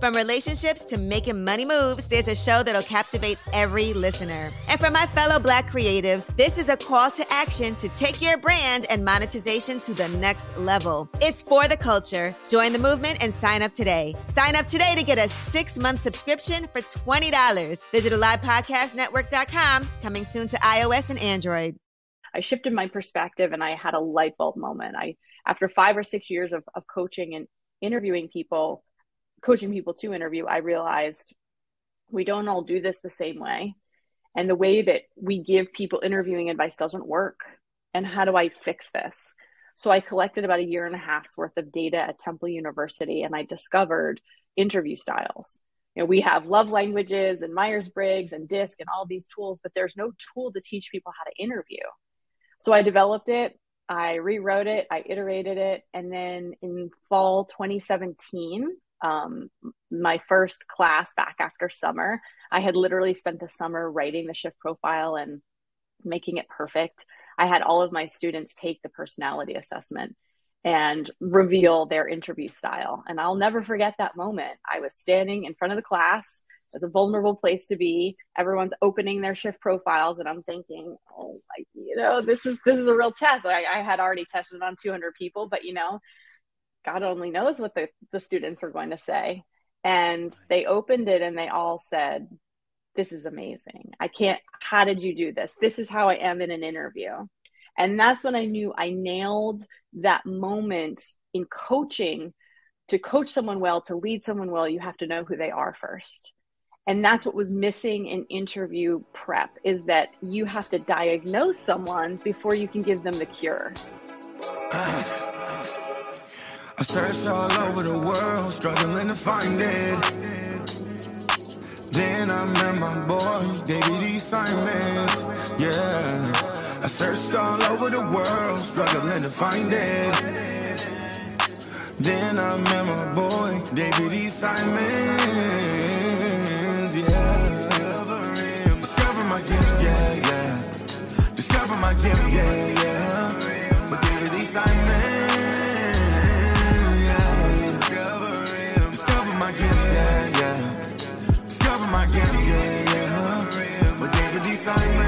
From relationships to making money moves, there's a show that'll captivate every listener. And for my fellow Black creatives, this is a call to action to take your brand and monetization to the next level. It's for the culture. Join the movement and sign up today. Sign up today to get a 6-month subscription for $20. Visit AlivePodcastNetwork.com, coming soon to iOS and Android. I shifted my perspective and I had a light bulb moment. After 5 or 6 years of coaching and interviewing people, coaching people to interview, I realized we don't all do this the same way. And the way that we give people interviewing advice doesn't work. And how do I fix this? So I collected about 1.5 years worth of data at Temple University, and I discovered interview styles. You know, we have love languages and Myers-Briggs and DISC and all these tools, but there's no tool to teach people how to interview. So I developed it, I rewrote it, I iterated it. And then in fall 2017, my first class back after summer, I had literally spent the summer writing the Shift Profile and making it perfect. I had all of my students take the personality assessment and reveal their interview style. And I'll never forget that moment. I was standing in front of the class. It's a vulnerable place to be. Everyone's opening their Shift Profiles. And I'm thinking, oh, like, you know, this is a real test. Like, I had already tested on 200 people, but you know, God only knows what the students were going to say. And they opened it and they all said, this is amazing. How did you do this? This is how I am in an interview. And that's when I knew I nailed that moment in coaching. To coach someone well, to lead someone well, you have to know who they are first. And that's what was missing in interview prep, is that you have to diagnose someone before you can give them the cure. I searched all over the world, struggling to find it. Then I met my boy, David E. Simons, yeah. I searched all over the world, struggling to find it. Then I met my boy, David E. Simons, yeah. Discover my gift, yeah, yeah. Discover my gift, yeah, yeah. With David E. Simons, yeah. Discover my gift, yeah, yeah. Discover my gift, yeah, yeah. With David E. Simons.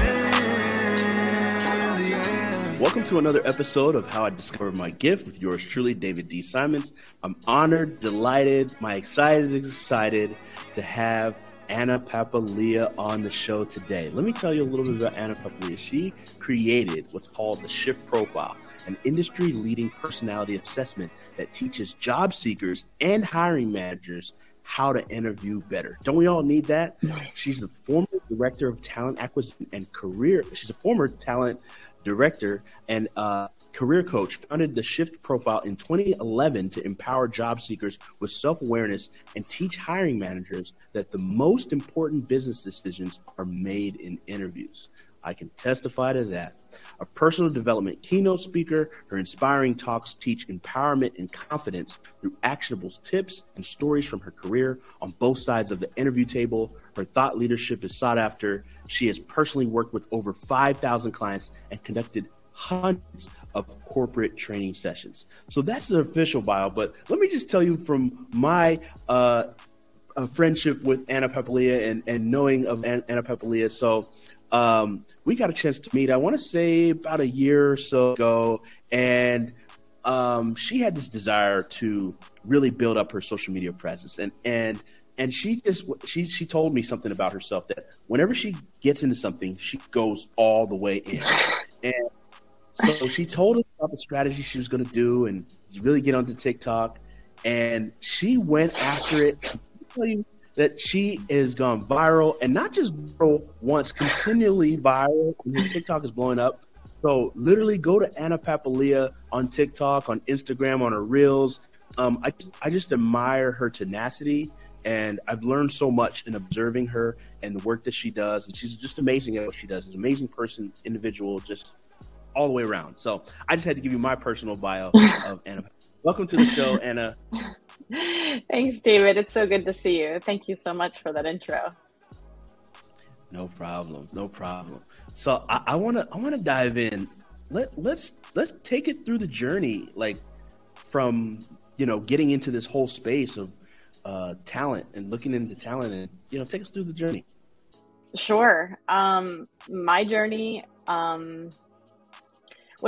Welcome to another episode of How I Discovered My Gift with yours truly, David D. Simons. I'm honored, delighted, excited to have Anna Papalia on the show today. Let me tell you a little bit about Anna Papalia. She created what's called the Shift Profile, an industry-leading personality assessment that teaches job seekers and hiring managers how to interview better. Don't we all need that? She's the former director of talent acquisition and career. She's a former talent director and career coach, founded the Shift Profile in 2011 to empower job seekers with self-awareness and teach hiring managers that the most important business decisions are made in interviews. I can testify to that. A personal development keynote speaker, her inspiring talks teach empowerment and confidence through actionable tips and stories from her career on both sides of the interview table. Her thought leadership is sought after. She has personally worked with over 5,000 clients and conducted hundreds of corporate training sessions. So that's the official bio, but let me just tell you from my friendship with Anna Papalia and knowing of Anna Papalia. So we got a chance to meet, I want to say about 1 year or so ago, and she had this desire to really build up her social media presence. And she told me something about herself that whenever she gets into something, she goes all the way in. And so she told us about the strategy she was going to do and really get onto TikTok. And she went after it. I tell you that she has gone viral, and not just viral once, continually viral. Your TikTok is blowing up. So literally go to Anna Papalia on TikTok, on Instagram, on her reels. I just admire her tenacity. And I've learned so much in observing her and the work that she does. And she's just amazing at what she does. She's an amazing person, individual, just all the way around. So I just had to give you my personal bio of Anna. Welcome to the show, Anna. Thanks, David. It's so good to see you. Thank you so much for that intro. No problem. So I want to dive in. Let's take it through the journey, like from, you know, getting into this whole space of talent and looking into talent, and, you know, take us through the journey. Sure. My journey was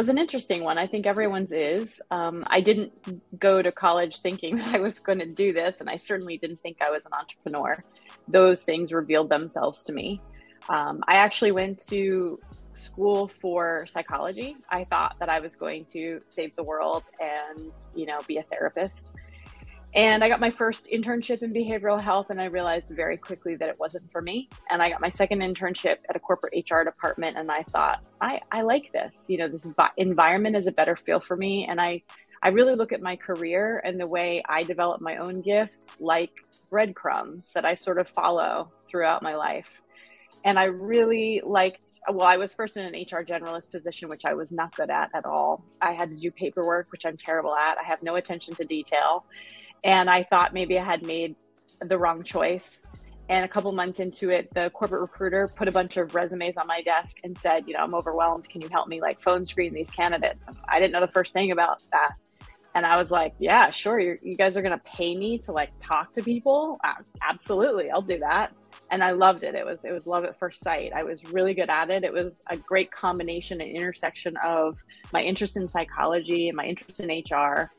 an interesting one. I think everyone's is. I didn't go to college thinking that I was going to do this, and I certainly didn't think I was an entrepreneur. Those things revealed themselves to me. I actually went to school for psychology. I thought that I was going to save the world and, you know, be a therapist. And I got my first internship in behavioral health, and I realized very quickly that it wasn't for me. And I got my second internship at a corporate HR department, and I thought, I like this. You know, this environment is a better feel for me. And I really look at my career and the way I develop my own gifts like breadcrumbs that I sort of follow throughout my life. And I really liked, well, I was first in an HR generalist position, which I was not good at all. I had to do paperwork, which I'm terrible at. I have no attention to detail. And I thought maybe I had made the wrong choice. And a couple months into it, the corporate recruiter put a bunch of resumes on my desk and said, you know, I'm overwhelmed. Can you help me like phone screen these candidates? I didn't know the first thing about that. And I was like, yeah, sure. You guys are going to pay me to like talk to people? Absolutely. I'll do that. And I loved it. It was love at first sight. I was really good at it. It was a great combination and intersection of my interest in psychology and my interest in HR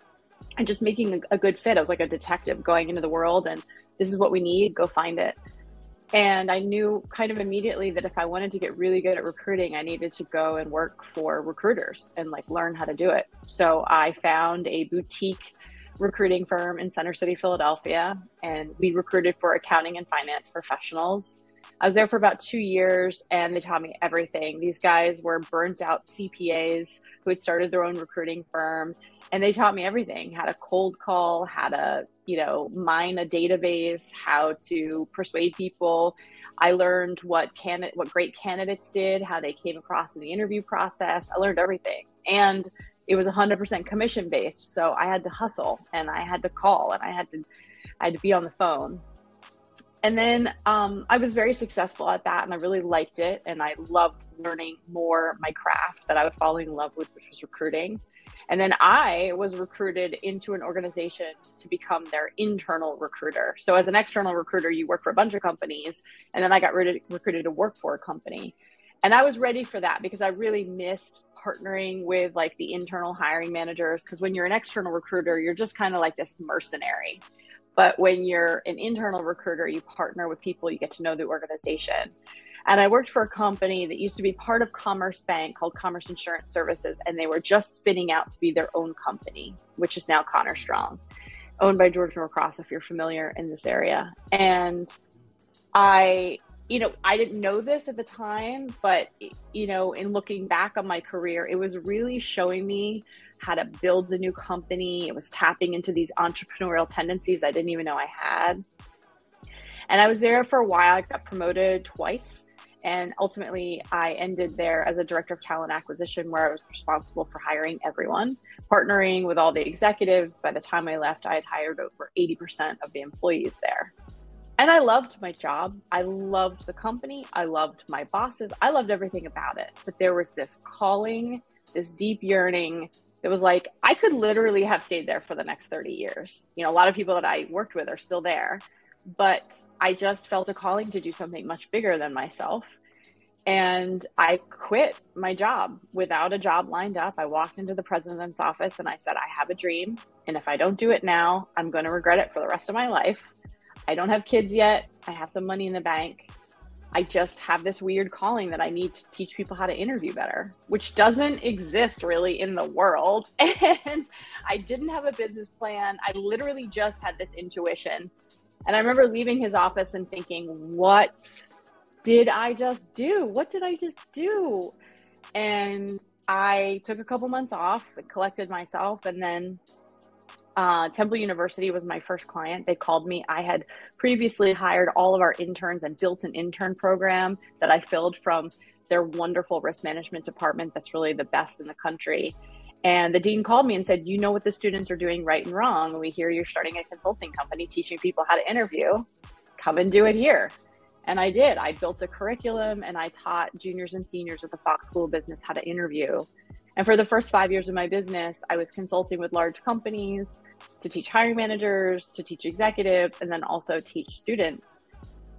and just making a good fit. I was like a detective going into the world, and this is what we need, go find it. And I knew kind of immediately that if I wanted to get really good at recruiting, I needed to go and work for recruiters and like learn how to do it. So I found a boutique recruiting firm in Center City, Philadelphia, and we recruited for accounting and finance professionals. I was there for about 2 years, and they taught me everything. These guys were burnt out CPAs who had started their own recruiting firm, and they taught me everything: how to cold call, how to, you know, mine a database, how to persuade people. I learned what great candidates did, how they came across in the interview process. I learned everything, and it was 100% commission based. So I had to hustle, and I had to call, and I had to be on the phone. And then I was very successful at that, and I really liked it. And I loved learning more my craft that I was falling in love with, which was recruiting. And then I was recruited into an organization to become their internal recruiter. So as an external recruiter, you work for a bunch of companies. And then I got recruited to work for a company. And I was ready for that because I really missed partnering with like the internal hiring managers, because when you're an external recruiter, you're just kind of like this mercenary. But when you're an internal recruiter, you partner with people, you get to know the organization. And I worked for a company that used to be part of Commerce Bank called Commerce Insurance Services, and they were just spinning out to be their own company, which is now Connor Strong, owned by George Norcross, if you're familiar in this area. And I didn't know this at the time, but, you know, in looking back on my career, it was really showing me how to build a new company. It was tapping into these entrepreneurial tendencies I didn't even know I had. And I was there for a while. I got promoted twice. And ultimately, I ended there as a director of talent acquisition, where I was responsible for hiring everyone, partnering with all the executives. By the time I left, I had hired over 80% of the employees there. And I loved my job. I loved the company. I loved my bosses. I loved everything about it. But there was this calling, this deep yearning. It was like, I could literally have stayed there for the next 30 years. You know, a lot of people that I worked with are still there, but I just felt a calling to do something much bigger than myself. And I quit my job without a job lined up. I walked into the president's office and I said, I have a dream. And if I don't do it now, I'm going to regret it for the rest of my life. I don't have kids yet. I have some money in the bank. I just have this weird calling that I need to teach people how to interview better, which doesn't exist really in the world. And I didn't have a business plan. I literally just had this intuition. And I remember leaving his office and thinking, what did I just do? What did I just do? And I took a couple months off and collected myself. And then Temple University was my first client. They called me. I had previously hired all of our interns and built an intern program that I filled from their wonderful risk management department that's really the best in the country. And the dean called me and said, you know what the students are doing right and wrong. We hear you're starting a consulting company teaching people how to interview. Come and do it here. And I did. I built a curriculum and I taught juniors and seniors at the Fox School of Business how to interview. And for the first 5 years of my business, I was consulting with large companies to teach hiring managers, to teach executives, and then also teach students.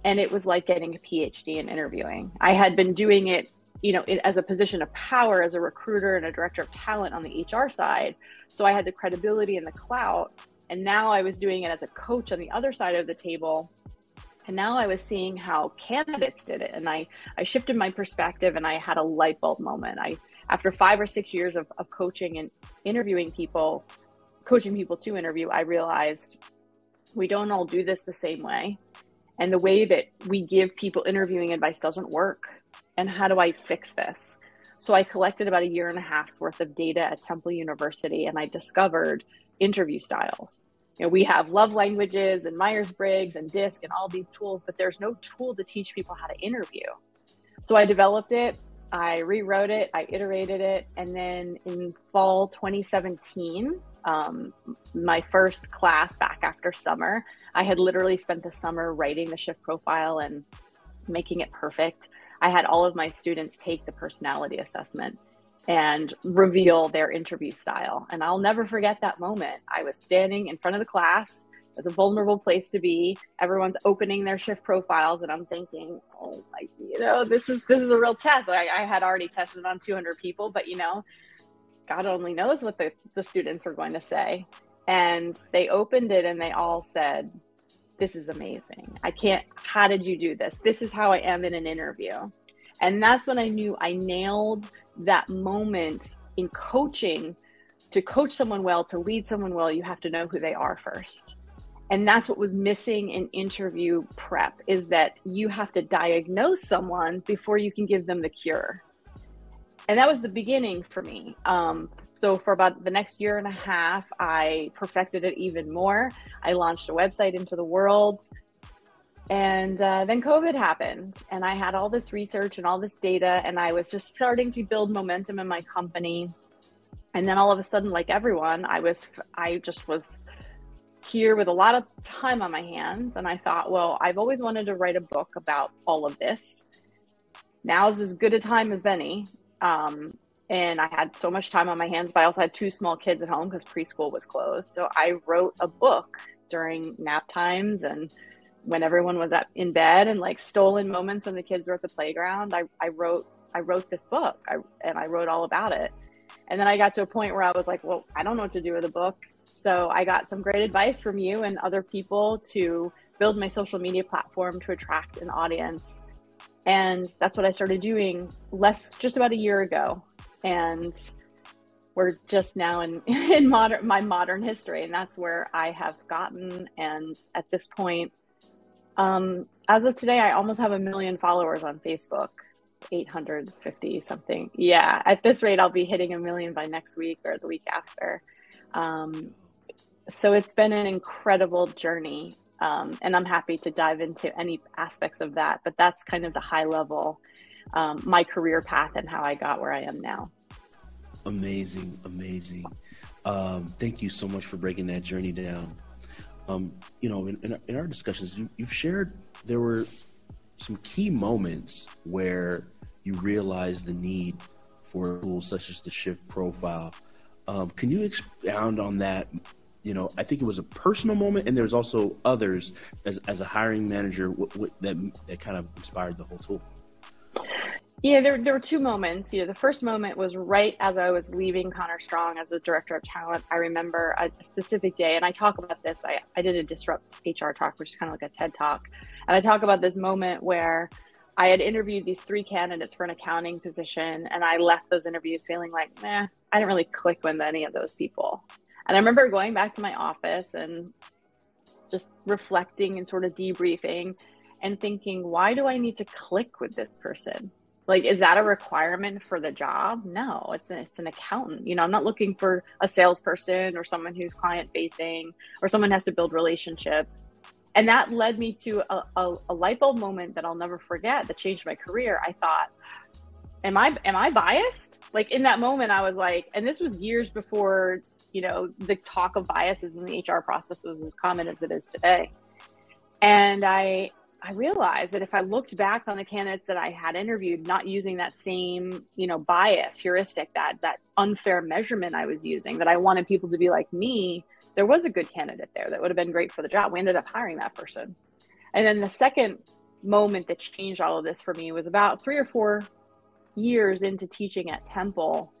And it was like getting a PhD in interviewing. I had been doing it, you know, as a position of power as a recruiter and a director of talent on the HR side. So I had the credibility and the clout. And now I was doing it as a coach on the other side of the table. And now I was seeing how candidates did it. And I shifted my perspective and I had a light bulb moment. After 5 or 6 years of coaching and interviewing people, coaching people to interview, I realized we don't all do this the same way. And the way that we give people interviewing advice doesn't work. And how do I fix this? So I collected about a year and a half's worth of data at Temple University, and I discovered interview styles. You know, we have love languages and Myers-Briggs and DISC and all these tools, but there's no tool to teach people how to interview. So I developed it. I rewrote it, I iterated it, and then in fall 2017, my first class back after summer, I had literally spent the summer writing the Shift Profile and making it perfect. I had all of my students take the personality assessment and reveal their interview style. And I'll never forget that moment. I was standing in front of the class. It's a vulnerable place to be. Everyone's opening their Shift Profiles, and I'm thinking, oh, like, you know, this is a real test. Like, I had already tested on 200 people, but, you know, God only knows what the students were going to say. And they opened it, and they all said, "This is amazing. I can't. How did you do this? This is how I am in an interview." And that's when I knew I nailed that moment in coaching. To coach someone well, to lead someone well, you have to know who they are first. And that's what was missing in interview prep, is that you have to diagnose someone before you can give them the cure. And that was the beginning for me. So for about the next year and a half, I perfected it even more. I launched a website into the world, and then COVID happened, and I had all this research and all this data, and I was just starting to build momentum in my company. And then all of a sudden, like everyone, I just was here with a lot of time on my hands. And I thought, well, I've always wanted to write a book about all of this. Now's as good a time as any. And I had so much time on my hands, but I also had 2 small kids at home because preschool was closed. So I wrote a book during nap times and when everyone was up in bed, and like stolen moments when the kids were at the playground. I wrote this book, and I wrote all about it. And then I got to a point where I was like, well, I don't know what to do with a book. So I got some great advice from you and other people to build my social media platform to attract an audience. And that's what I started doing just about a year ago. And we're just now in my modern history. And that's where I have gotten. And at this point, as of today, I almost have 1 million followers on Facebook. 850 something. Yeah. At this rate, I'll be hitting 1 million by next week or the week after. So it's been an incredible journey. And I'm happy to dive into any aspects of that, but that's kind of the high level, my career path and how I got where I am now. Amazing. Amazing. Thank you so much for breaking that journey down. You know, in our discussions, you've shared, there were some key moments where you realize the need for tools such as the Shift Profile. Can you expound on that? You know, I think it was a personal moment, and there's also others as a hiring manager that kind of inspired the whole tool. Yeah, there were 2 moments. You know, the first moment was right as I was leaving Connor Strong as a director of talent. I remember a specific day, and I talk about this. I did a Disrupt HR talk, which is kind of like a TED talk. And I talk about this moment where I had interviewed these 3 candidates for an accounting position, and I left those interviews feeling like, I didn't really click with any of those people. And I remember going back to my office and just reflecting and sort of debriefing and thinking, why do I need to click with this person? Like, is that a requirement for the job? No, it's an accountant. You know, I'm not looking for a salesperson or someone who's client facing or someone has to build relationships. And that led me to a light bulb moment that I'll never forget that changed my career. I thought, am I biased? Like, in that moment, I was like, and this was years before, you know, the talk of biases in the HR process was as common as it is today. And I I realized that if I looked back on the candidates that I had interviewed, not using that same, bias, heuristic, that unfair measurement I was using, that I wanted people to be like me, there was a good candidate there that would have been great for the job. We ended up hiring that person. And then the second moment that changed all of this for me was about 3 or 4 years into teaching at Temple.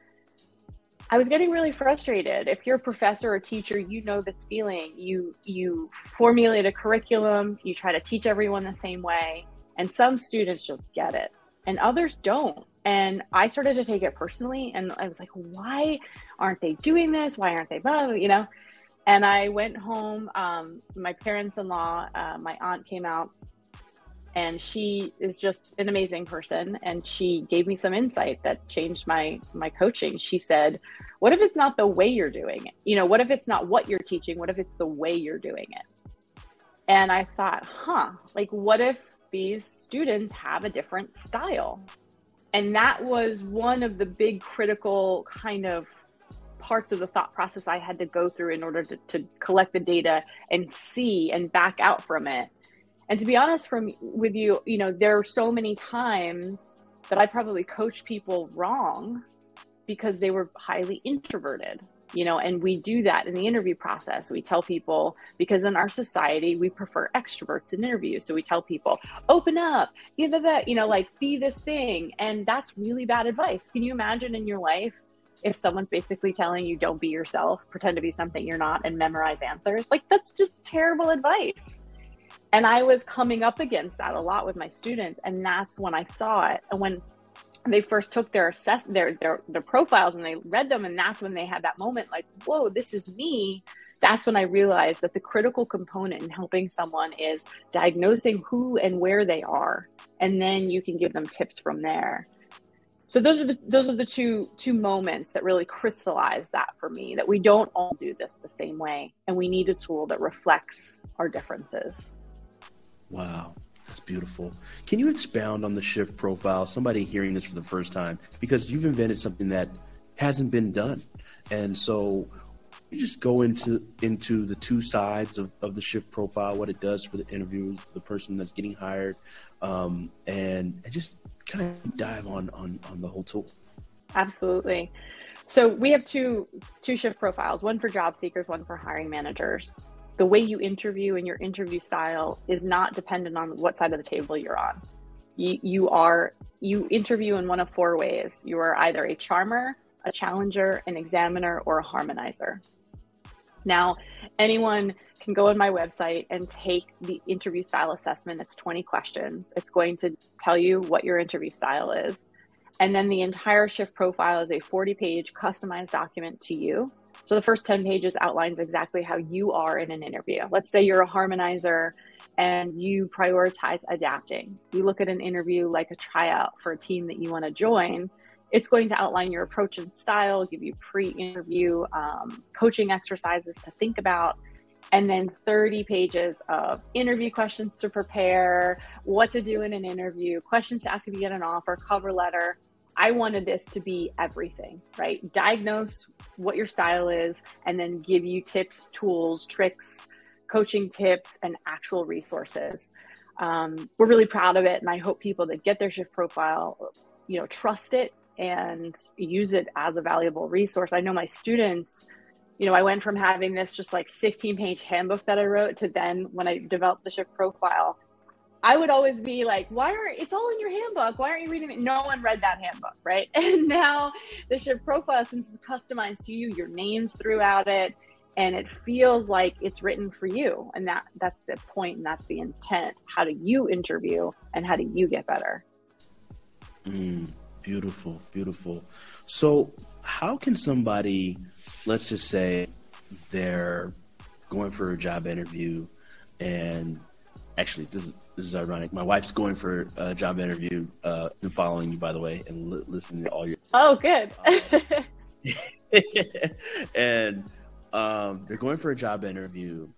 I was getting really frustrated. If you're a professor or teacher, you know this feeling. You formulate a curriculum, you try to teach everyone the same way, and some students just get it and others don't. And I started to take it personally, and I was like, why aren't they doing this? Why aren't they blah, ? And I went home, my parents-in-law, my aunt came out, and she is just an amazing person. And she gave me some insight that changed my coaching. She said, what if it's not the way you're doing it? What if it's not what you're teaching? What if it's the way you're doing it? And I thought, what if these students have a different style? And that was one of the big critical kind of parts of the thought process I had to go through in order to collect the data and see and back out from it. And to be honest with you, there are so many times that I probably coached people wrong because they were highly introverted, and we do that in the interview process. We tell people, because in our society, we prefer extroverts in interviews. So we tell people, open up, be this thing. And that's really bad advice. Can you imagine in your life if someone's basically telling you, don't be yourself, pretend to be something you're not, and memorize answers? That's just terrible advice. And I was coming up against that a lot with my students. And that's when I saw it. And when they first took their their profiles and they read them, and that's when they had that moment like, whoa, this is me. That's when I realized that the critical component in helping someone is diagnosing who and where they are. And then you can give them tips from there. So those are the two moments that really crystallized that for me, that we don't all do this the same way. And we need a tool that reflects our differences. Wow, that's beautiful. Can you expound on the Shift Profile? Somebody hearing this for the first time, because you've invented something that hasn't been done. And so you just go into the two sides of the Shift Profile, what it does for the interviews, the person that's getting hired, and just kind of dive on the whole tool. Absolutely. So we have two Shift Profiles, one for job seekers, one for hiring managers. The way you interview and your interview style is not dependent on what side of the table you're on. You interview in one of four ways. You are either a charmer, a challenger, an examiner, or a harmonizer. Now, anyone can go on my website and take the interview style assessment. It's 20 questions. It's going to tell you what your interview style is. And then the entire Shift Profile is a 40-page customized document to you. So the first 10 pages outlines exactly how you are in an interview. Let's say you're a harmonizer and you prioritize adapting. You look at an interview like a tryout for a team that you want to join. It's going to outline your approach and style, give you pre-interview coaching exercises to think about, and then 30 pages of interview questions to prepare, what to do in an interview, questions to ask if you get an offer, cover letter. I wanted this to be everything, right? Diagnose what your style is, and then give you tips, tools, tricks, coaching tips, and actual resources. We're really proud of it. And I hope people that get their Shift Profile, trust it and use it as a valuable resource. I know my students, I went from having this just 16-page handbook that I wrote to then when I developed the Shift Profile, I would always be like, it's all in your handbook. Why aren't you reading it? No one read that handbook, right? And now the Shift Profile, since it's customized to you, your name's throughout it, and it feels like it's written for you. And that's the point, and that's the intent. How do you interview, and how do you get better? Beautiful, beautiful. So how can somebody, let's just say they're going for a job interview, and actually this is ironic. My wife's going for a job interview and following you, by the way, and listening to all your... Oh, good. And they're going for a job interview.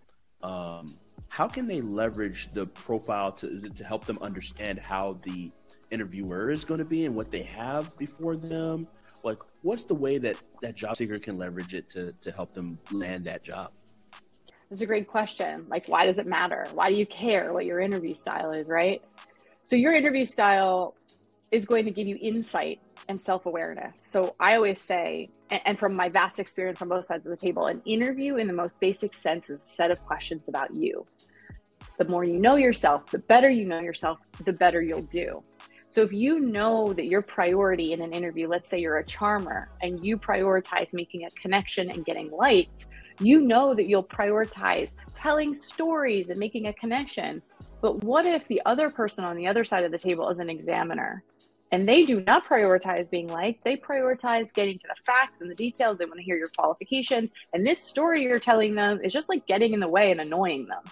How can they leverage the profile to help them understand how the interviewer is going to be and what they have before them? What's the way that job seeker can leverage it to help them land that job? That's a great question. Like, why does it matter? Why do you care what your interview style is, right? So your interview style is going to give you insight and self-awareness. So I always say, and from my vast experience on both sides of the table, an interview in the most basic sense is a set of questions about you. The more you know yourself, the better you know yourself, the better you'll do. So if you know that your priority in an interview, let's say you're a charmer and you prioritize making a connection and getting liked, you know that you'll prioritize telling stories and making a connection. But what if the other person on the other side of the table is an examiner and they do not prioritize being liked? They prioritize getting to the facts and the details. They want to hear your qualifications. And this story you're telling them is just like getting in the way and annoying them.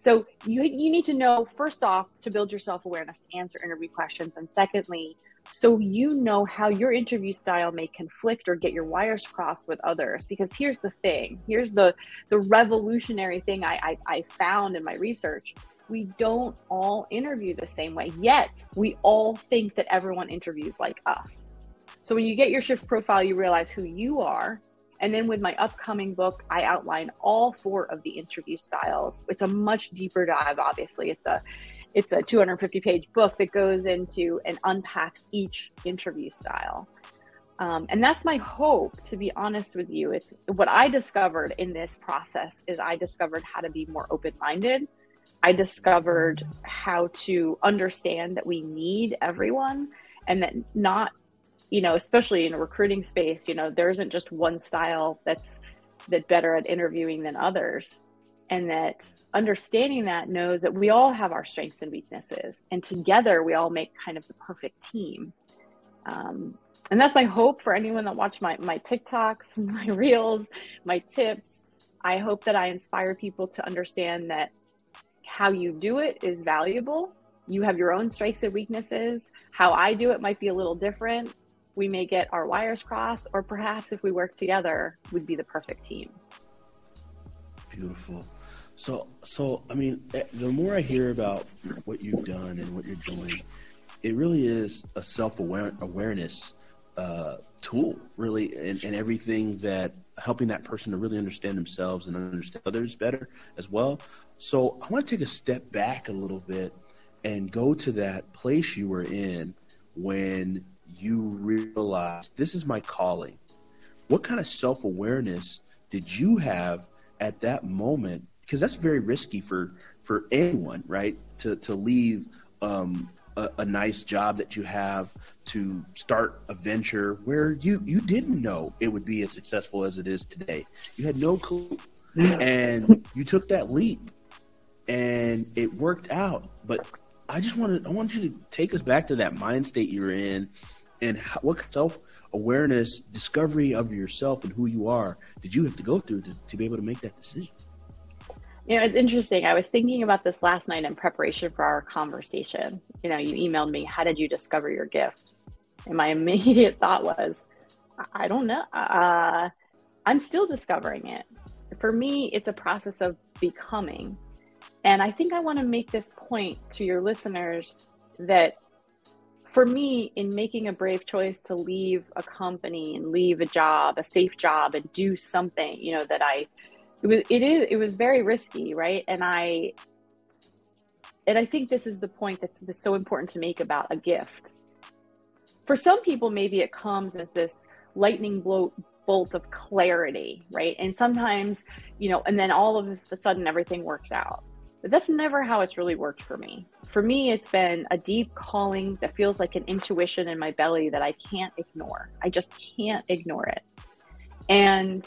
So you need to know, first off, to build your self-awareness to answer interview questions. And secondly, so you know how your interview style may conflict or get your wires crossed with others. Because here's the thing, here's the revolutionary thing I found in my research. We don't all interview the same way, yet we all think that everyone interviews like us. So when you get your Shift Profile, you realize who you are. And then with my upcoming book, I outline all four of the interview styles. It's a much deeper dive, obviously. It's a 250-page book that goes into and unpacks each interview style. And that's my hope, to be honest with you. It's what I discovered in this process is I discovered how to be more open-minded. I discovered how to understand that we need everyone and that not, you know, especially in a recruiting space, you know, there isn't just one style that's better at interviewing than others. And that understanding that knows that we all have our strengths and weaknesses, and together we all make kind of the perfect team. And that's my hope for anyone that watched my TikToks, my reels, my tips. I hope that I inspire people to understand that how you do it is valuable. You have your own strengths and weaknesses. How I do it might be a little different. We may get our wires crossed, or perhaps if we work together, we'd be the perfect team. Beautiful. So I mean, the more I hear about what you've done and what you're doing, it really is a self-awareness tool, really, and everything that helping that person to really understand themselves and understand others better as well. So I want to take a step back a little bit and go to that place you were in when you realized this is my calling. What kind of self-awareness did you have at that moment? Because that's very risky for anyone, right? To leave a nice job that you have to start a venture where you didn't know it would be as successful as it is today. You had no clue. And you took that leap and it worked out. But I want you to take us back to that mind state you were in. And what self-awareness, discovery of yourself and who you are, did you have to go through to be able to make that decision? You know, it's interesting. I was thinking about this last night in preparation for our conversation. You know, you emailed me, how did you discover your gift? And my immediate thought was, I don't know. I'm still discovering it. For me, it's a process of becoming. And I think I want to make this point to your listeners that for me, in making a brave choice to leave a company and leave a job, a safe job, and do something, you know, that it was very risky, right? And I think this is the point that's so important to make about a gift. For some people, maybe it comes as this lightning bolt of clarity, right? And sometimes, you know, and then all of a sudden everything works out. But that's never how it's really worked for me. For me, it's been a deep calling that feels like an intuition in my belly that I can't ignore. I just can't ignore it. And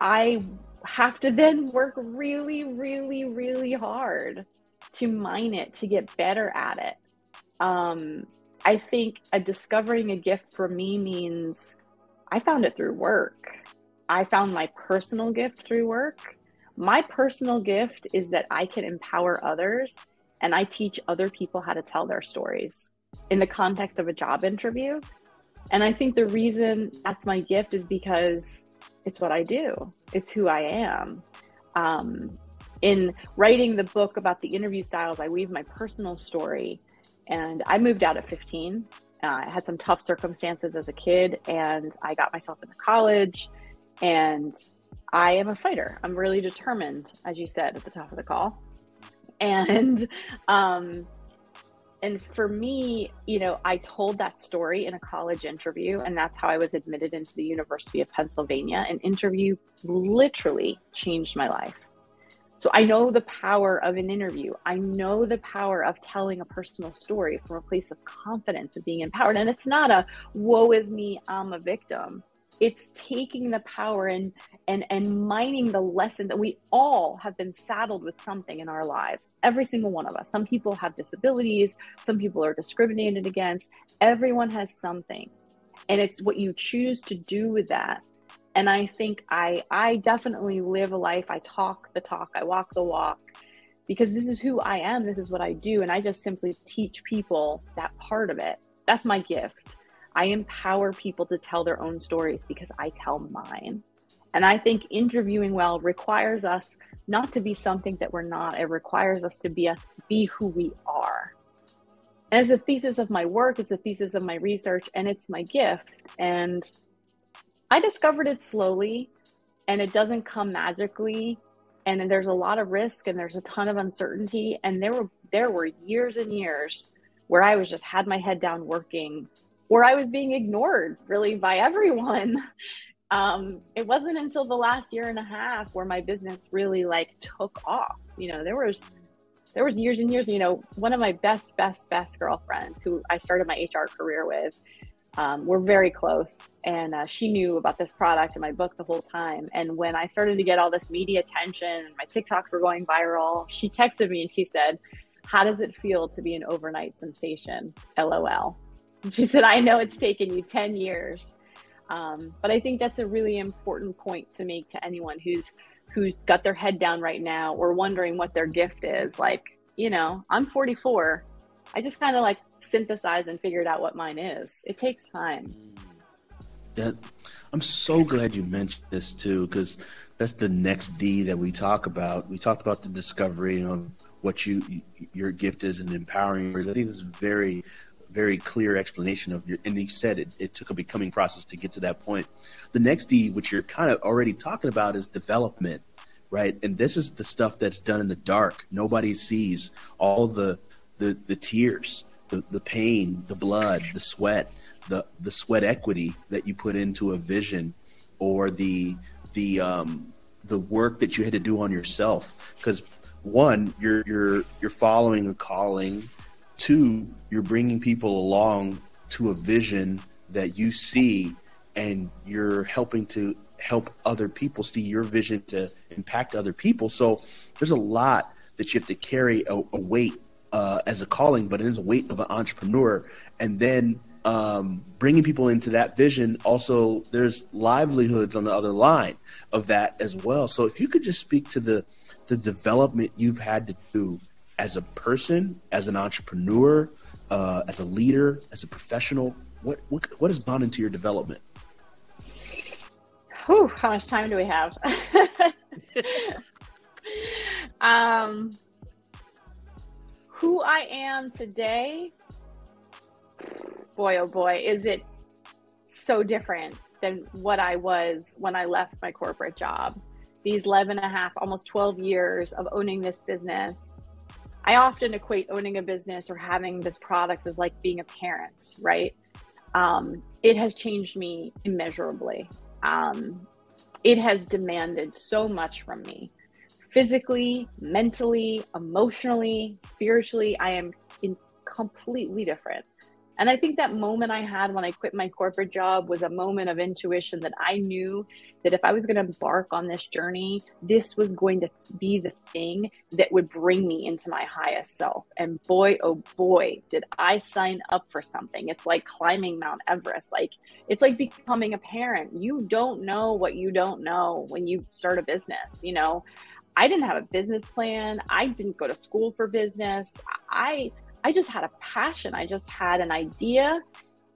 I have to then work really, really, really hard to mine it, to get better at it. I think discovering a gift for me means I found it through work. I found my personal gift through work. My personal gift is that I can empower others, and I teach other people how to tell their stories in the context of a job interview. And I think the reason that's my gift is because it's what I do. It's who I am. In writing the book about the interview styles, I weave my personal story. And I moved out at 15. I had some tough circumstances as a kid, and I got myself into college, and I am a fighter. I'm really determined, as you said at the top of the call. And for me, you know, I told that story in a college interview, and that's how I was admitted into the University of Pennsylvania. An interview literally changed my life. So I know the power of an interview. I know the power of telling a personal story from a place of confidence and being empowered. And it's not a woe is me, I'm a victim. It's taking the power and mining the lesson that we all have been saddled with something in our lives. Every single one of us. Some people have disabilities. Some people are discriminated against. Everyone has something. And it's what you choose to do with that. And I think I definitely live a life. I talk the talk. I walk the walk. Because this is who I am. This is what I do. And I just simply teach people that part of it. That's my gift. I empower people to tell their own stories because I tell mine. And I think interviewing well requires us not to be something that we're not. It requires us to be who we are. And it's a thesis of my work. It's a thesis of my research, and it's my gift. And I discovered it slowly, and it doesn't come magically. And then there's a lot of risk, and there's a ton of uncertainty. And there were years and years where I was just had my head down working, where I was being ignored really by everyone. It wasn't until the last year and a half where my business really like took off. You know, there was years and years, you know, one of my best girlfriends who I started my HR career with, we're very close. And she knew about this product and my book the whole time. And when I started to get all this media attention and my TikToks were going viral, she texted me and she said, "How does it feel to be an overnight sensation? LOL." She said, "I know it's taken you 10 years. But I think that's a really important point to make to anyone who's got their head down right now or wondering what their gift is. Like, you know, I'm 44. I just kind of like synthesized and figured out what mine is. It takes time. That, I'm so glad you mentioned this, too, because that's the next D that we talk about. We talked about the discovery of what your gift is and empowering. I think it's very clear explanation of your, and you said it took a becoming process to get to that point. The next D, which you're kind of already talking about, is development, right? And this is the stuff that's done in the dark. Nobody sees all the tears, the pain, the blood, the sweat, the sweat equity that you put into a vision, or the work that you had to do on yourself. Because one, you're following a calling. Two, you're bringing people along to a vision that you see, and you're helping to help other people see your vision to impact other people. So there's a lot that you have to carry a weight as a calling, but it is a weight of an entrepreneur. And then bringing people into that vision, also there's livelihoods on the other line of that as well. So if you could just speak to the development you've had to do as a person, as an entrepreneur, as a leader, as a professional, what has gone into your development? Whew, how much time do we have? Who I am today, boy, oh boy, is it so different than what I was when I left my corporate job. These 11 and a half, almost 12 years of owning this business. I often equate owning a business or having this product as like being a parent, right? It has changed me immeasurably. It has demanded so much from me. Physically, mentally, emotionally, spiritually, I am completely different. And I think that moment I had when I quit my corporate job was a moment of intuition that I knew that if I was going to embark on this journey, this was going to be the thing that would bring me into my highest self. And boy, oh boy, did I sign up for something. It's like climbing Mount Everest. Like, it's like becoming a parent. You don't know what you don't know when you start a business, you know. I didn't have a business plan. I didn't go to school for business. I just had a passion. I just had an idea.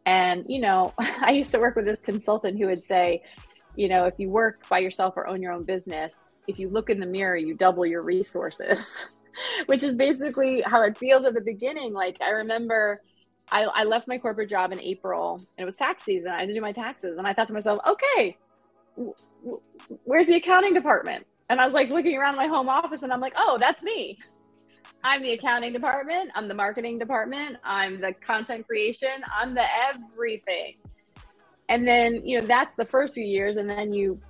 And, you know, I used to work with this consultant who would say, you know, if you work by yourself or own your own business, if you look in the mirror, you double your resources, which is basically how it feels at the beginning. Like, I remember I left my corporate job in April, and it was tax season. I had to do my taxes. And I thought to myself, okay, where's the accounting department? And I was like looking around my home office and I'm like, oh, that's me. I'm the accounting department. I'm the marketing department. I'm the content creation. I'm the everything. And then, you know, that's the first few years. And then you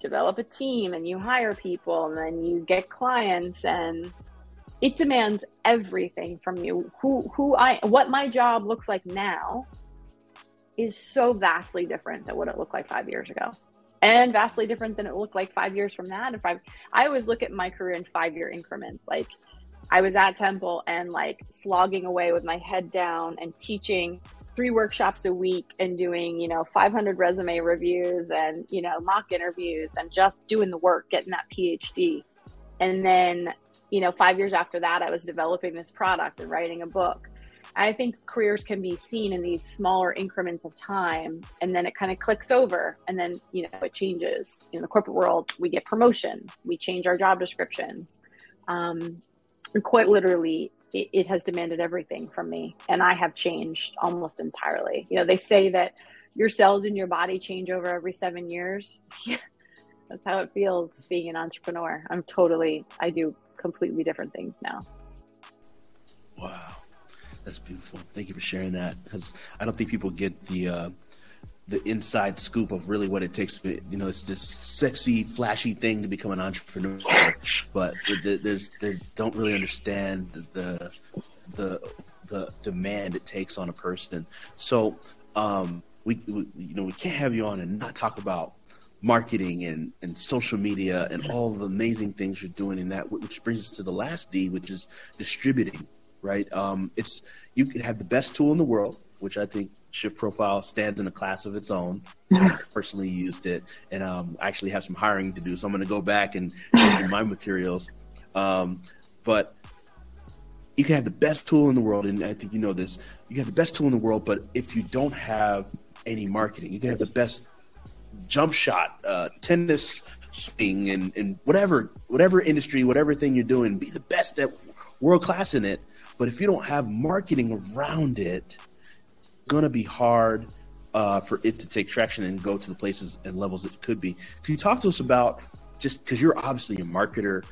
develop a team and you hire people and then you get clients, and it demands everything from you. What my job looks like now is so vastly different than what it looked like 5 years ago, and vastly different than it looked like 5 years from that. I always look at my career in 5-year increments. Like, I was at Temple and like slogging away with my head down and teaching 3 workshops a week and doing, you know, 500 resume reviews and, you know, mock interviews and just doing the work, getting that PhD. And then, you know, 5 years after that, I was developing this product and writing a book. I think careers can be seen in these smaller increments of time, and then it kind of clicks over, and then, you know, it changes. In the corporate world, we get promotions, we change our job descriptions. Quite literally, it has demanded everything from me, and I have changed almost entirely. You know, they say that your cells in your body change over every 7 years. That's how it feels being an entrepreneur. I do completely different things now. Wow. That's beautiful. Thank you for sharing that, because I don't think people get the inside scoop of really what it takes. You know, it's this sexy, flashy thing to become an entrepreneur, but they don't really understand the demand it takes on a person. So we can't have you on and not talk about marketing and social media and all the amazing things you're doing in that, which brings us to the last D, which is distributing, right? You could have the best tool in the world, which I think Shift Profile stands in a class of its own. I personally used it, and I actually have some hiring to do, so I'm going to go back and do my materials. But you can have the best tool in the world, and I think you know this. You have the best tool in the world, but if you don't have any marketing, you can have the best jump shot, tennis swing, and whatever industry, whatever thing you're doing, be the best at world class in it. But if you don't have marketing around it, gonna be hard for it to take traction and go to the places and levels it could be. Can you talk to us about, just because you're obviously a marketer,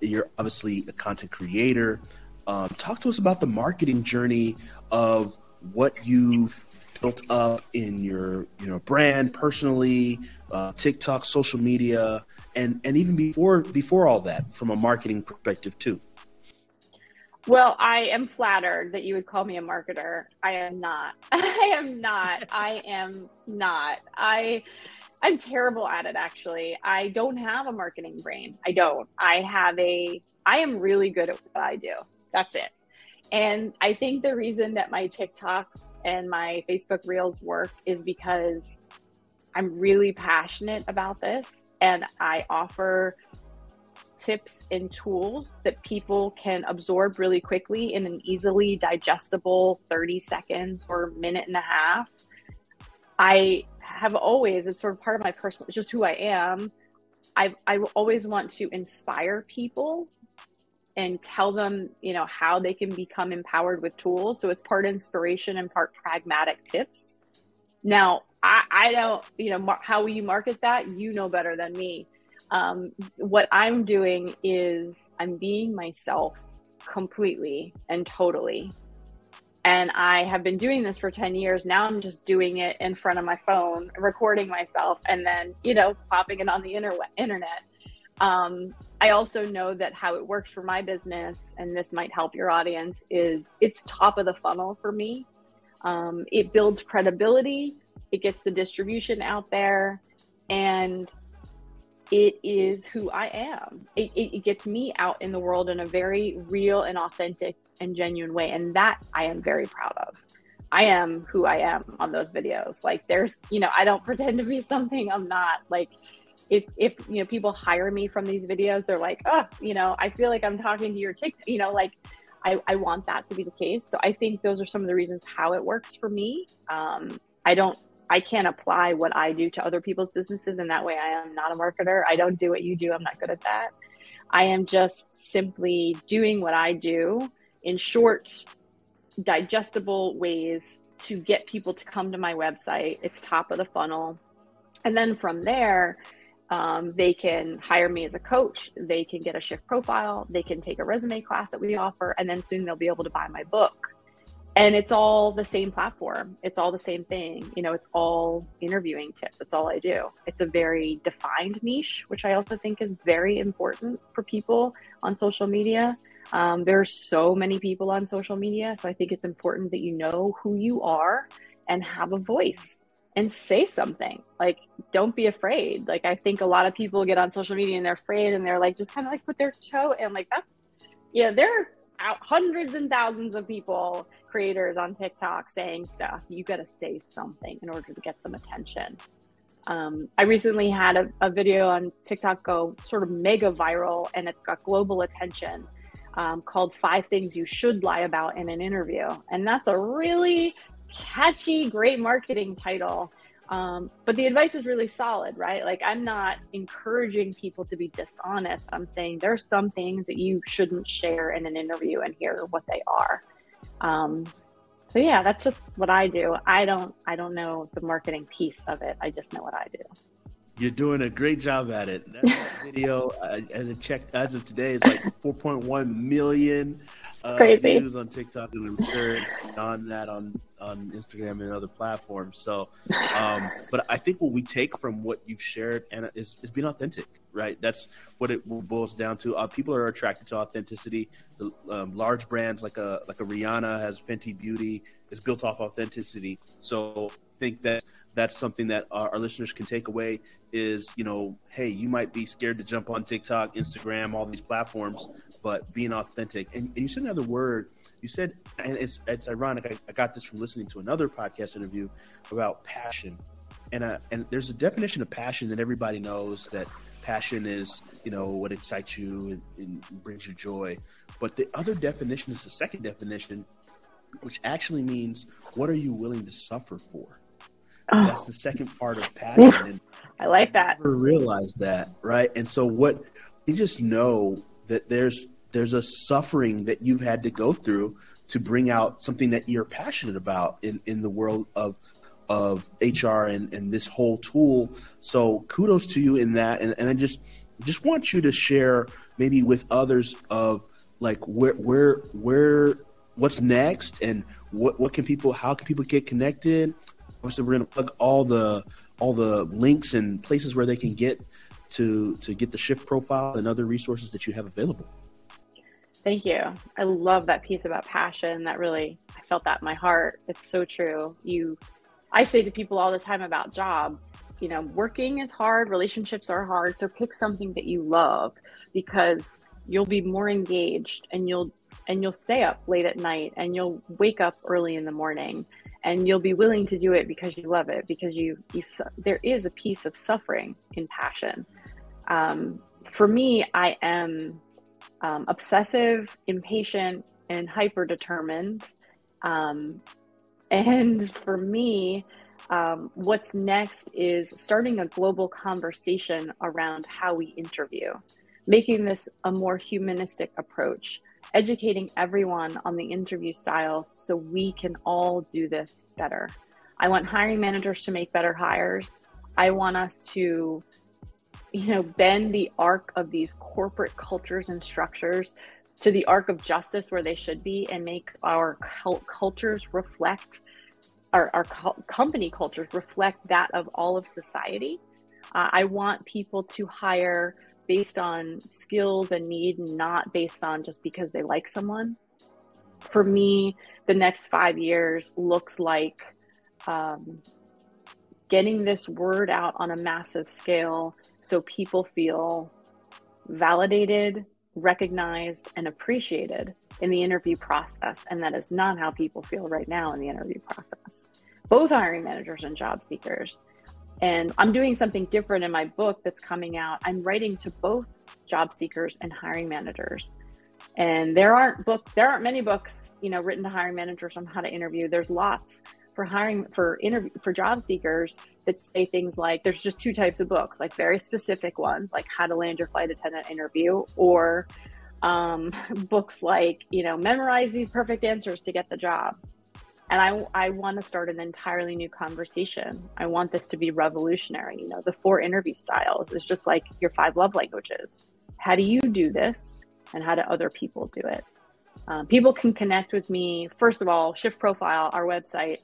you're obviously a content creator, talk to us about the marketing journey of what you've built up in your brand personally, TikTok, social media, and even before all that, from a marketing perspective too. Well, I am flattered that you would call me a marketer. I am not. I'm terrible at it, actually. I don't have a marketing brain. I don't. I am really good at what I do. That's it. And I think the reason that my TikToks and my Facebook Reels work is because I'm really passionate about this, and I offer tips and tools that people can absorb really quickly in an easily digestible 30 seconds or minute and a half. I have always, it's sort of part of my personal, it's just who I am. I always want to inspire people and tell them, you know, how they can become empowered with tools. So it's part inspiration and part pragmatic tips. Now, I don't, you know, how will you market that? You know better than me. What I'm doing is I'm being myself completely and totally. And I have been doing this for 10 years. Now I'm just doing it in front of my phone, recording myself, and then, you know, popping it on the internet. I also know that how it works for my business, and this might help your audience, is it's top of the funnel for me. It builds credibility. It gets the distribution out there, and it is who I am. It gets me out in the world in a very real and authentic and genuine way. And that I am very proud of. I am who I am on those videos. Like, there's, you know, I don't pretend to be something I'm not. Like, if you know, people hire me from these videos, they're like, oh, you know, I feel like I'm talking to your TikTok, you know, like I want that to be the case. So I think those are some of the reasons how it works for me. I can't apply what I do to other people's businesses in that way. I am not a marketer. I don't do what you do. I'm not good at that. I am just simply doing what I do in short, digestible ways to get people to come to my website. It's top of the funnel. And then from there, they can hire me as a coach. They can get a Shift Profile. They can take a resume class that we offer. And then soon they'll be able to buy my book. And it's all the same platform. It's all the same thing. You know, it's all interviewing tips. It's all I do. It's a very defined niche, which I also think is very important for people on social media. There are so many people on social media. So I think it's important that you know who you are and have a voice and say something. Like, don't be afraid. Like, I think a lot of people get on social media and they're afraid and they're like, just kind of like put their toe in. Like, that's, yeah, they're out, hundreds and thousands of people, creators on TikTok saying stuff. You got to say something in order to get some attention. I recently had a video on TikTok go sort of mega viral, and it got global attention, called 5 Things You Should Lie About in an Interview. And that's a really catchy, great marketing title. But the advice is really solid, right? Like, I'm not encouraging people to be dishonest. I'm saying there's some things that you shouldn't share in an interview, and here are what they are. So yeah, that's just what I do. I don't know the marketing piece of it. I just know what I do. You're doing a great job at it. That video, as of today, it's like 4.1 million views on TikTok, and I'm sure it's on that on Instagram and other platforms. So, but I think what we take from what you've shared, Anna, is being authentic, right? That's what it boils down to. People are attracted to authenticity. The large brands like a Rihanna has Fenty Beauty, is built off authenticity. So I think that's something that our listeners can take away is, you know, hey, you might be scared to jump on TikTok, Instagram, all these platforms, but being authentic. And you said another word. You said, and it's ironic, I got this from listening to another podcast interview about passion. And there's a definition of passion that everybody knows, that passion is, you know, what excites you and brings you joy. But the other definition is the second definition, which actually means, what are you willing to suffer for? Oh. That's the second part of passion. And I like that. I never realized that, right? And so what you just know that there's a suffering that you've had to go through to bring out something that you're passionate about in the world of HR and this whole tool. So kudos to you in that. And I just want you to share maybe with others of like where what's next and how can people get connected. Obviously, we're going to plug all the links and places where they can get to get the Shift Profile and other resources that you have available. Thank you. I love that piece about passion. That really, I felt that in my heart. It's so true. I say to people all the time about jobs, you know, working is hard, relationships are hard. So pick something that you love, because you'll be more engaged and you'll stay up late at night and you'll wake up early in the morning. And you'll be willing to do it because you love it, because there is a piece of suffering in passion. For me, I am obsessive, impatient, and hyper-determined. And for me, what's next is starting a global conversation around how we interview, making this a more humanistic approach, educating everyone on the interview styles so we can all do this better. I want hiring managers to make better hires. I want us to, you know, bend the arc of these corporate cultures and structures to the arc of justice where they should be, and make our cultures reflect, our company cultures reflect that of all of society. I want people to hire based on skills and need, not based on just because they like someone. For me, the next 5 years looks like getting this word out on a massive scale so people feel validated, recognized, and appreciated in the interview process. And that is not how people feel right now in the interview process, both hiring managers and job seekers. And I'm doing something different in my book that's coming out. I'm writing to both job seekers and hiring managers. And there aren't many books, you know, written to hiring managers on how to interview. There's lots for job seekers that say things like, there's just two types of books, like very specific ones, like How to Land Your Flight Attendant Interview, or books like, you know, memorize these perfect answers to get the job. And I want to start an entirely new conversation. I want this to be revolutionary. You know, the 4 interview styles is just like your 5 love languages. How do you do this? And how do other people do it? People can connect with me. First of all, Shift Profile, our website,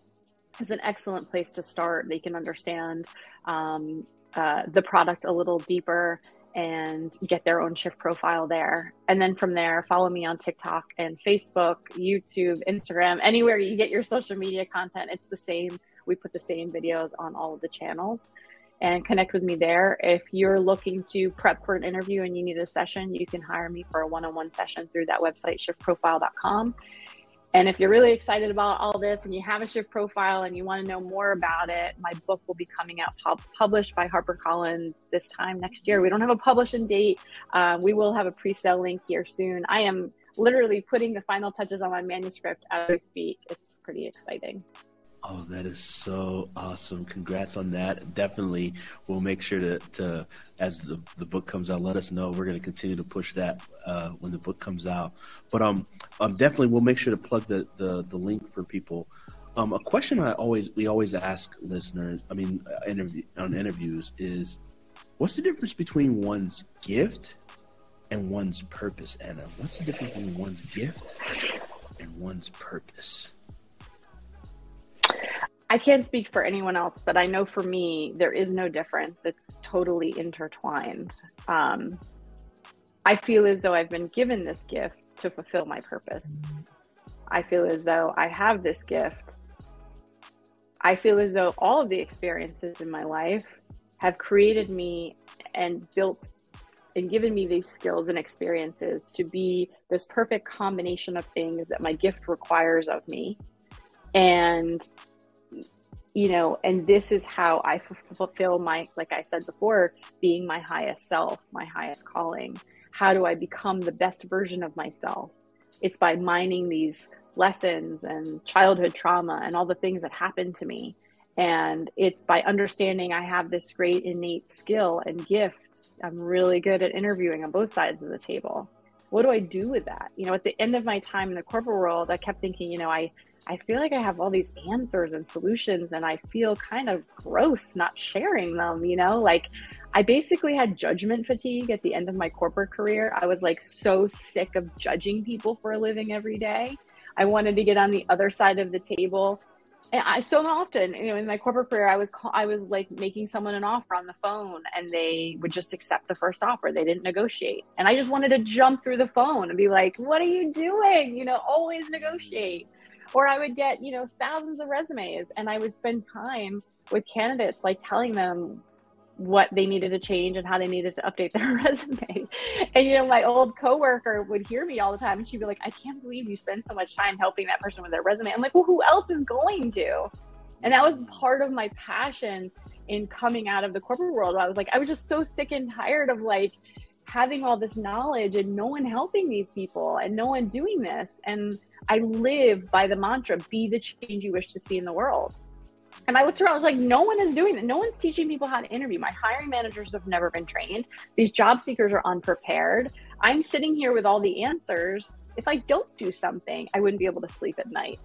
is an excellent place to start. They can understand the product a little deeper and get their own Shift Profile there. And then from there, follow me on TikTok and Facebook, YouTube, Instagram, anywhere you get your social media content. It's the same. We put the same videos on all of the channels, and connect with me there. If you're looking to prep for an interview and you need a session, you can hire me for a one-on-one session through that website, shiftprofile.com. And if you're really excited about all this and you have a Shift Profile and you want to know more about it, my book will be coming out published by HarperCollins this time next year. We don't have a publishing date. We will have a pre-sale link here soon. I am literally putting the final touches on my manuscript as we speak. It's pretty exciting. Oh, that is so awesome. Congrats on that. Definitely we'll make sure to as the book comes out, let us know. We're going to continue to push that when the book comes out. But definitely we'll make sure to plug the link for people. A question we always ask listeners, interviews, is what's the difference between one's gift and one's purpose, Anna? What's the difference between one's gift and one's purpose? I can't speak for anyone else, but I know for me, there is no difference. It's totally intertwined. I feel as though I've been given this gift to fulfill my purpose. I feel as though I have this gift. I feel as though all of the experiences in my life have created me and built and given me these skills and experiences to be this perfect combination of things that my gift requires of me. And this is how I fulfill my, like I said before, being my highest self, my highest calling. How do I become the best version of myself? It's by mining these lessons and childhood trauma and all the things that happened to me. And it's by understanding I have this great innate skill and gift. I'm really good at interviewing on both sides of the table. What do I do with that? You know, at the end of my time in the corporate world, I kept thinking, I feel like I have all these answers and solutions, and I feel kind of gross not sharing them, I basically had judgment fatigue at the end of my corporate career. I was so sick of judging people for a living every day. I wanted to get on the other side of the table. And I so often, in my corporate career, I was making someone an offer on the phone, and they would just accept the first offer. They didn't negotiate. And I just wanted to jump through the phone and be like, what are you doing? Always negotiate. Or I would get, thousands of resumes, and I would spend time with candidates, telling them what they needed to change and how they needed to update their resume. And, my old coworker would hear me all the time, and she'd be like, I can't believe you spend so much time helping that person with their resume. I'm like, well, who else is going to? And that was part of my passion in coming out of the corporate world. I was just so sick and tired of having all this knowledge and no one helping these people and no one doing this. And I live by the mantra, be the change you wish to see in the world. And I looked around, I was like, no one is doing that. No one's teaching people how to interview. My hiring managers have never been trained. These job seekers are unprepared. I'm sitting here with all the answers. If I don't do something, I wouldn't be able to sleep at night.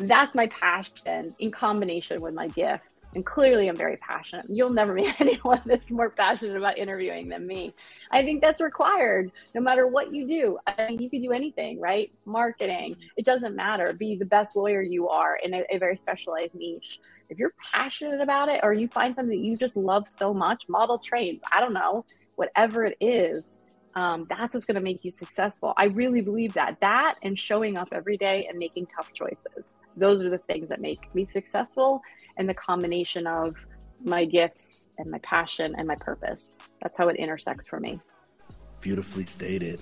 That's my passion in combination with my gift. And clearly I'm very passionate. You'll never meet anyone that's more passionate about interviewing than me. I think that's required no matter what you do. I mean, you could do anything, right? Marketing, it doesn't matter. Be the best lawyer you are in a very specialized niche. If you're passionate about it, or you find something that you just love so much, model trains, I don't know, whatever it is, that's what's going to make you successful. I really believe that and showing up every day and making tough choices. Those are the things that make me successful, and the combination of my gifts and my passion and my purpose. That's how it intersects for me. Beautifully stated.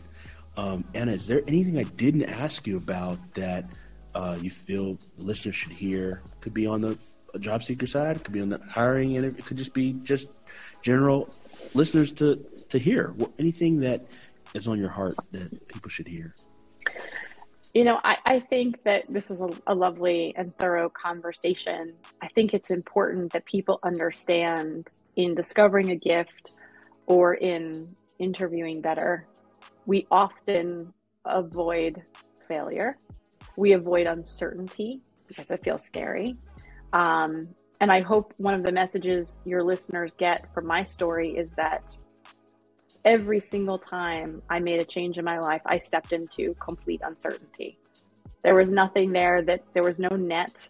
Anna, is there anything I didn't ask you about that you feel the listeners should hear? Could be on the job seeker side, could be on the hiring, and it could just be just general listeners to hear. Anything that is on your heart that people should hear? I think that this was a lovely and thorough conversation. I think it's important that people understand in discovering a gift or in interviewing better, we often avoid failure. We avoid uncertainty. because it feels scary. And I hope one of the messages your listeners get from my story is that every single time I made a change in my life, I stepped into complete uncertainty. There was nothing there, that there was no net,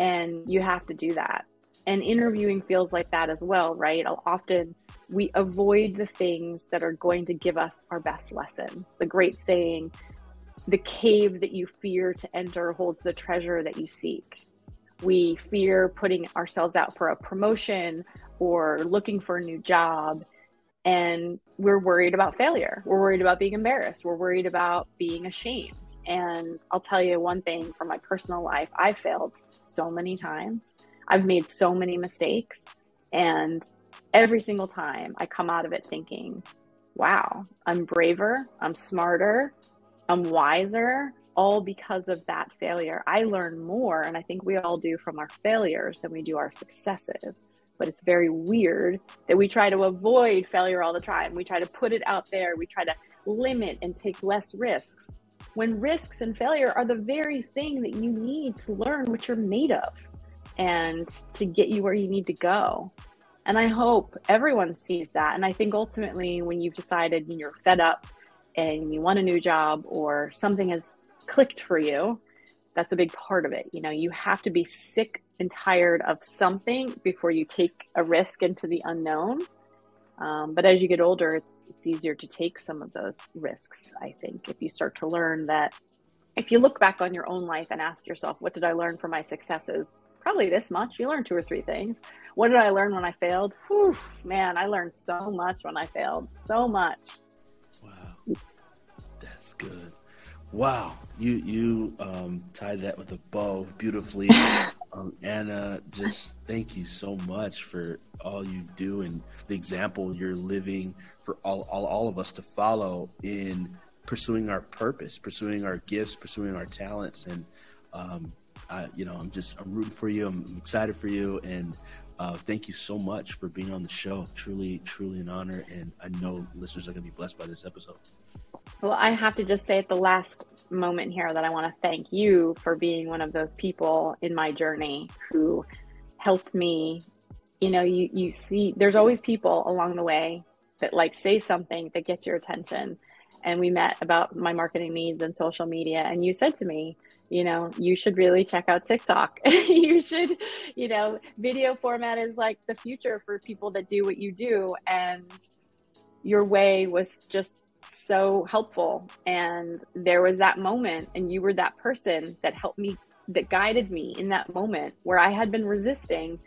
and you have to do that. And interviewing feels like that as well, right? Often we avoid the things that are going to give us our best lessons. The great saying, the cave that you fear to enter holds the treasure that you seek. We fear putting ourselves out for a promotion or looking for a new job. And we're worried about failure. We're worried about being embarrassed. We're worried about being ashamed. And I'll tell you one thing from my personal life, I failed so many times. I've made so many mistakes. And every single time I come out of it thinking, wow, I'm braver, I'm smarter, I'm wiser, all because of that failure. I learn more, and I think we all do, from our failures than we do our successes. But it's very weird that we try to avoid failure all the time. We try to put it out there. We try to limit and take less risks, when risks and failure are the very thing that you need to learn what you're made of and to get you where you need to go. And I hope everyone sees that. And I think ultimately when you've decided you're fed up and you want a new job or something has clicked for you, that's a big part of it. You know, you have to be sick and tired of something before you take a risk into the unknown. But as you get older, it's easier to take some of those risks, I think, if you start to learn that. If you look back on your own life and ask yourself, what did I learn from my successes? Probably this much. You learn 2 or 3 things. What did I learn when I failed? Whew, man, I learned so much when I failed. So much. Wow. That's good. Wow. You tied that with a bow beautifully. Anna, just thank you so much for all you do and the example you're living for all of us to follow in pursuing our purpose, pursuing our gifts, pursuing our talents. And, I'm rooting for you. I'm excited for you. And thank you so much for being on the show. Truly, truly an honor. And I know listeners are going to be blessed by this episode. Well, I have to just say at the last moment here that I want to thank you for being one of those people in my journey who helped me. You know, you see, there's always people along the way that like say something that gets your attention. And we met about my marketing needs and social media. And you said to me, you know, you should really check out TikTok. You should, you know, video format is like the future for people that do what you do. And your way was just so helpful. And there was that moment, and you were that person that helped me, that guided me in that moment where I had been resisting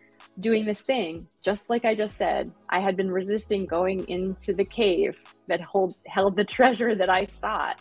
doing this thing. Just like I just said, I had been resisting going into the cave that held the treasure that I sought.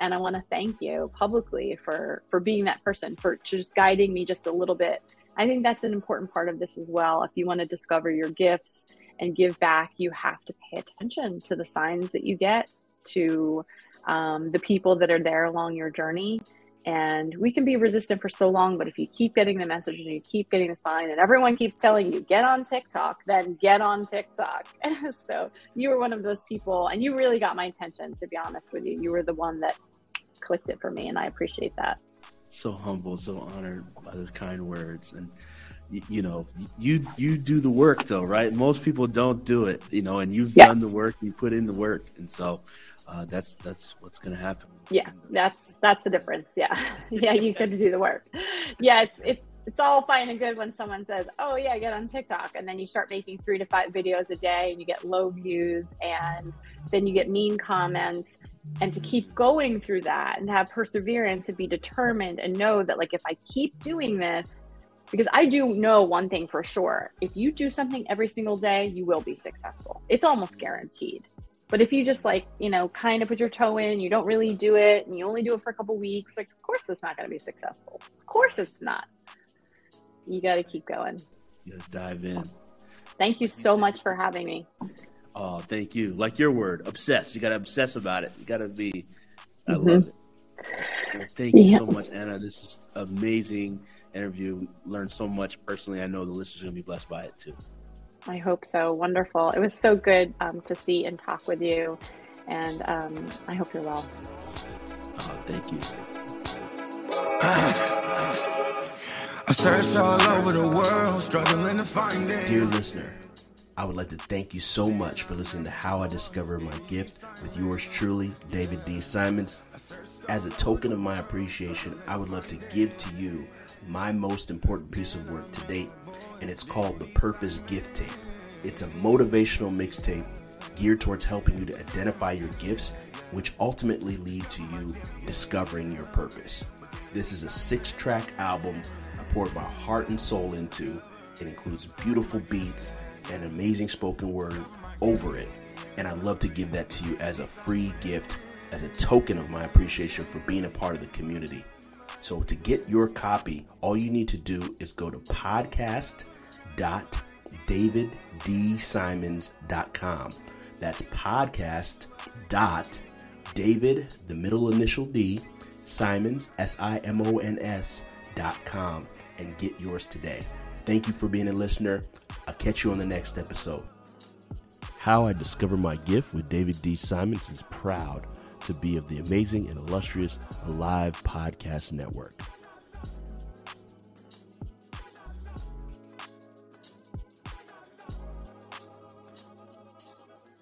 And I want to thank you publicly for being that person, for just guiding me just a little bit. I think that's an important part of this as well. If you want to discover your gifts and give back, you have to pay attention to the signs that you get, to the people that are there along your journey. And we can be resistant for so long, but if you keep getting the message and you keep getting the sign and everyone keeps telling you, get on TikTok, then get on TikTok. So you were one of those people, and you really got my attention, to be honest with you. You were the one that clicked it for me, and I appreciate that. So humble, so honored by those kind words. And you know, you do the work though, right? Most people don't do it, you know, and you've done the work, you put in the work. And so that's what's going to happen. Yeah. That's the difference. Yeah. Yeah. You could do the work. Yeah. It's all fine and good when someone says, oh yeah, get on TikTok. And then you start making 3 to 5 videos a day and you get low views and then you get mean comments. And to keep going through that and have perseverance and be determined and know that, like, if I keep doing this, because I do know one thing for sure. If you do something every single day, you will be successful. It's almost guaranteed. But if you just, like, you know, kind of put your toe in, you don't really do it, and you only do it for a couple weeks, like, of course it's not going to be successful. Of course it's not. You got to keep going. You got to dive in. Thank you so much for having me. Oh, thank you. Like your word, obsessed. You got to obsess about it. You got to be, I love it. Well, thank you so much, Anna. This is amazing interview. Learned so much personally. I know the listeners are going to be blessed by it too. I hope so. Wonderful. It was so good to see and talk with you. And I hope you're well. Oh, thank you. Searched all over the world, struggling to find it. Dear listener, I would like to thank you so much for listening to How I Discovered My Gift with yours truly, David D. Simons. As a token of my appreciation, I would love to give to you my most important piece of work to date, and it's called the Purpose Gift Tape. It's a motivational mixtape geared towards helping you to identify your gifts, which ultimately lead to you discovering your purpose. This is a 6-track album I poured my heart and soul into. It includes beautiful beats and amazing spoken word over it, and I'd love to give that to you as a free gift, as a token of my appreciation for being a part of the community. So to get your copy, all you need to do is go to podcast.daviddsimons.com. That's podcast.david, the middle initial D, Simons, Simons.com, and get yours today. Thank you for being a listener. I'll catch you on the next episode. How I Discovered My Gift with David D. Simons is proud to be of the amazing and illustrious Alive Podcast Network.